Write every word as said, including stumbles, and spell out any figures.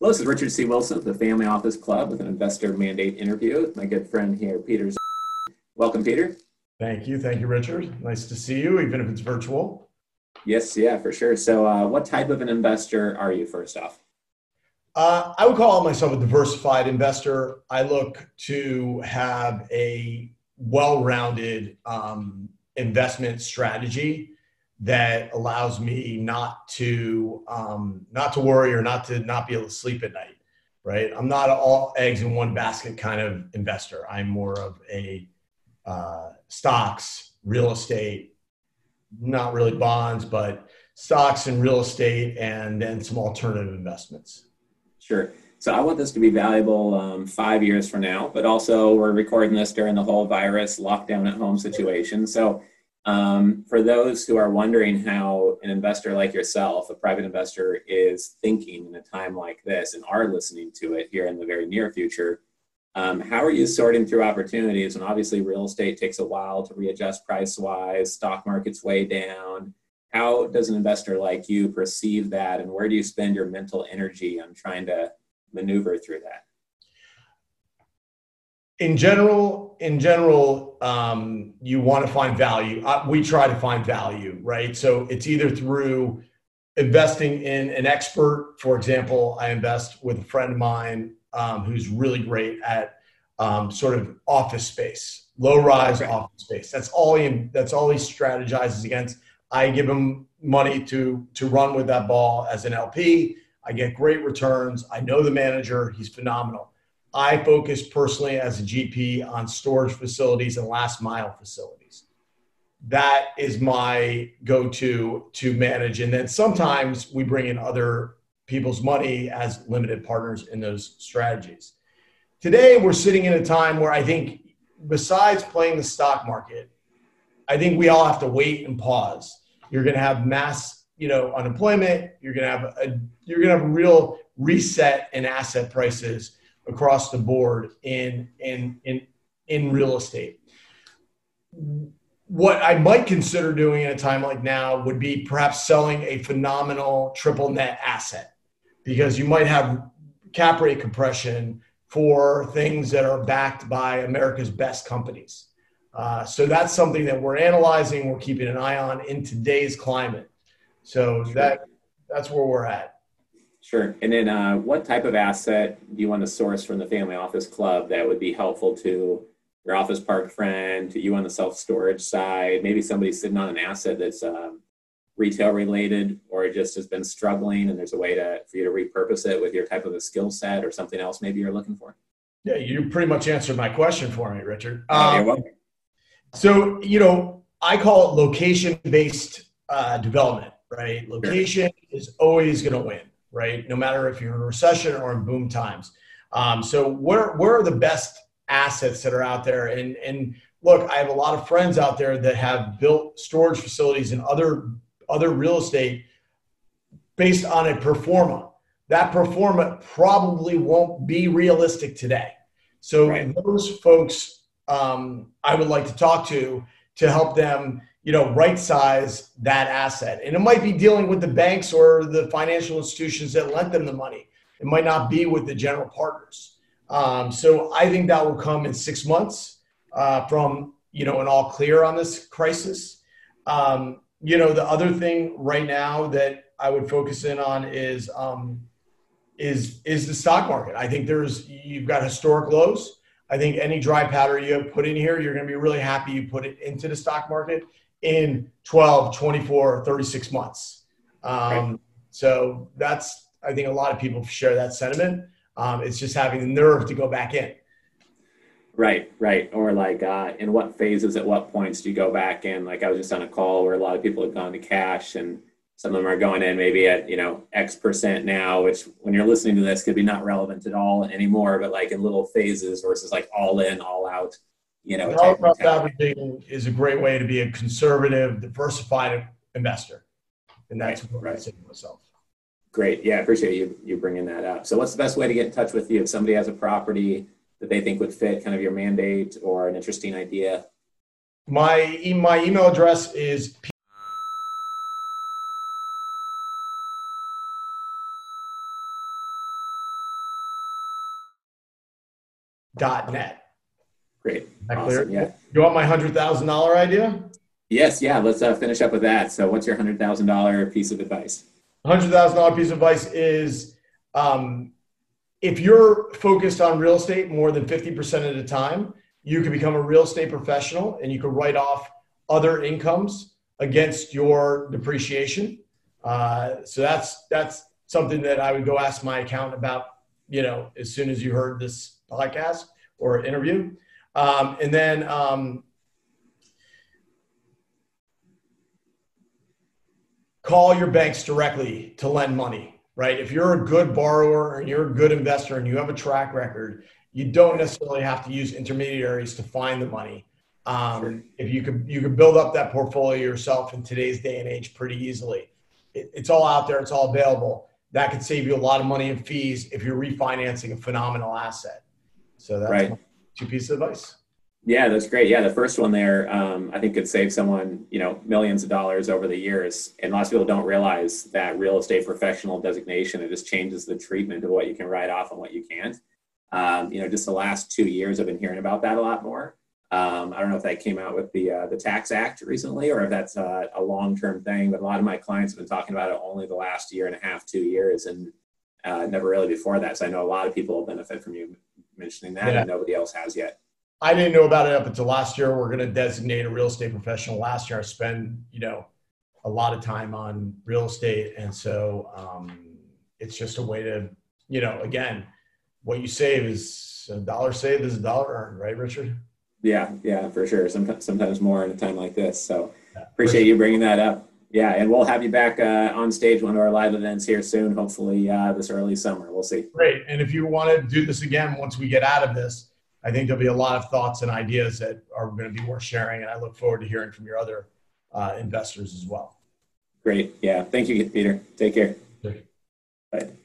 Hello, this is Richard C. Wilson of the Family Office Club with an investor mandate interview with my good friend here, Peter Z. Welcome, Peter. Thank you. Thank you, Richard. Nice to see you, even if it's virtual. Yes, yeah, for sure. So uh, what type of an investor are you, first off? Uh, I would call myself a diversified investor. I look to have a well-rounded um, investment strategy that allows me not to um, not to worry or not to not be able to sleep at night, right? I'm not an all eggs in one basket kind of investor. I'm more of a uh, stocks, real estate, not really bonds, but stocks and real estate, and then some alternative investments. Sure. So I want this to be valuable um, five years from now, but also we're recording this during the whole virus lockdown at home situation. So um, for those who are wondering how an investor like yourself, a private investor, is thinking in a time like this and are listening to it here in the very near future, um, how are you sorting through opportunities? And obviously real estate takes a while to readjust price-wise, stock market's way down. How does an investor like you perceive that, and where do you spend your mental energy on trying to maneuver through that? In general, in general, um, you want to find value. Uh, we try to find value, right? So it's either through investing in an expert. For example, I invest with a friend of mine um, who's really great at um, sort of office space, low-rise okay. office space. That's all he. That's all he strategizes against. I give him money to, to run with that ball as an L P. I get great returns. I know the manager. He's phenomenal. I focus personally as a G P on storage facilities and last mile facilities. That is my go-to to manage. And then sometimes we bring in other people's money as limited partners in those strategies. Today, we're sitting in a time where I think besides playing the stock market, I think we all have to wait and pause. You're going to have mass, you know, unemployment. You're going to have a you're going to have a real reset in asset prices across the board in in in in real estate. What I might consider doing in a time like now would be perhaps selling a phenomenal triple net asset, because you might have cap rate compression for things that are backed by America's best companies. Uh, so that's something that we're analyzing, we're keeping an eye on in today's climate. So sure. that that's where we're at. Sure. And then uh, what type of asset do you want to source from the Family Office Club that would be helpful to your office park friend, to you on the self-storage side, maybe somebody sitting on an asset that's um, retail related or just has been struggling and there's a way to for you to repurpose it with your type of a skill set or something else maybe you're looking for? Yeah, you pretty much answered my question for me, Richard. Um, okay, well, So, you know, I call it location-based uh, development, right? Location is always going to win, right? No matter if you're in a recession or in boom times. Um, so where, where are the best assets that are out there? And, and look, I have a lot of friends out there that have built storage facilities and other, other real estate based on a pro forma. That pro forma probably won't be realistic today. So right. those folks... Um, I would like to talk to, to help them, you know, right size that asset. And it might be dealing with the banks or the financial institutions that lent them the money. It might not be with the general partners. Um, so I think that will come in six months uh, from, you know, an all clear on this crisis. Um, you know, the other thing right now that I would focus in on is, um, is, is the stock market. I think there's, you've got historic lows. I think any dry powder you have put in here, you're going to be really happy you put it into the stock market in twelve, twenty-four, thirty-six months. Um, right. So that's, I think a lot of people share that sentiment. Um, it's just having the nerve to go back in. Right, right. Or like uh, in what phases, at what points do you go back in? Like I was just on a call where a lot of people have gone to cash and some of them are going in maybe at, you know, X percent now, which when you're listening to this could be not relevant at all anymore, but like in little phases versus like all in, all out, you know. All about averaging is a great way to be a conservative, diversified investor. And that's right, what I say to myself. Great. Yeah, I appreciate you you bringing that up. So what's the best way to get in touch with you if somebody has a property that they think would fit kind of your mandate or an interesting idea? My, my email address is P- net. Great. That awesome. Clear? Yeah. You want my one hundred thousand dollars idea? Yes. Yeah. Let's uh, finish up with that. So what's your one hundred thousand dollars piece of advice? one hundred thousand dollars piece of advice is um, if you're focused on real estate more than fifty percent of the time, you can become a real estate professional and you can write off other incomes against your depreciation. Uh, so that's, that's something that I would go ask my accountant about, you know, as soon as you heard this podcast or interview. Um, and then, um, call your banks directly to lend money, right? If you're a good borrower and you're a good investor and you have a track record, you don't necessarily have to use intermediaries to find the money. Um, sure. If you could, you could build up that portfolio yourself in today's day and age pretty easily. It, it's all out there. It's all available. That could save you a lot of money in fees if you're refinancing a phenomenal asset. So that's right. Two pieces of advice. Yeah, that's great. Yeah, the first one there, um, I think could save someone, you know, millions of dollars over the years. And lots of people don't realize that real estate professional designation, it just changes the treatment of what you can write off and what you can't. Um, you know, just the last two years, I've been hearing about that a lot more. Um, I don't know if that came out with the uh, the Tax Act recently or if that's a, a long-term thing, but a lot of my clients have been talking about it only the last year and a half, two years, and uh, never really before that. So I know a lot of people will benefit from you mentioning that, yeah. And nobody else has yet. I didn't know about it up until last year. We're going to designate a real estate professional. Last year, I spent, you know, a lot of time on real estate. And so um, it's just a way to, you know, again, what you save is a dollar saved is a dollar earned, right, Richard? Yeah, yeah, for sure. Sometimes, sometimes more in a time like this. So yeah, appreciate you bringing that up. Yeah. And we'll have you back uh, on stage one of our live events here soon, hopefully uh, this early summer. We'll see. Great. And if you want to do this again, once we get out of this, I think there'll be a lot of thoughts and ideas that are going to be worth sharing. And I look forward to hearing from your other uh, investors as well. Great. Yeah. Thank you, Peter. Take care. Bye.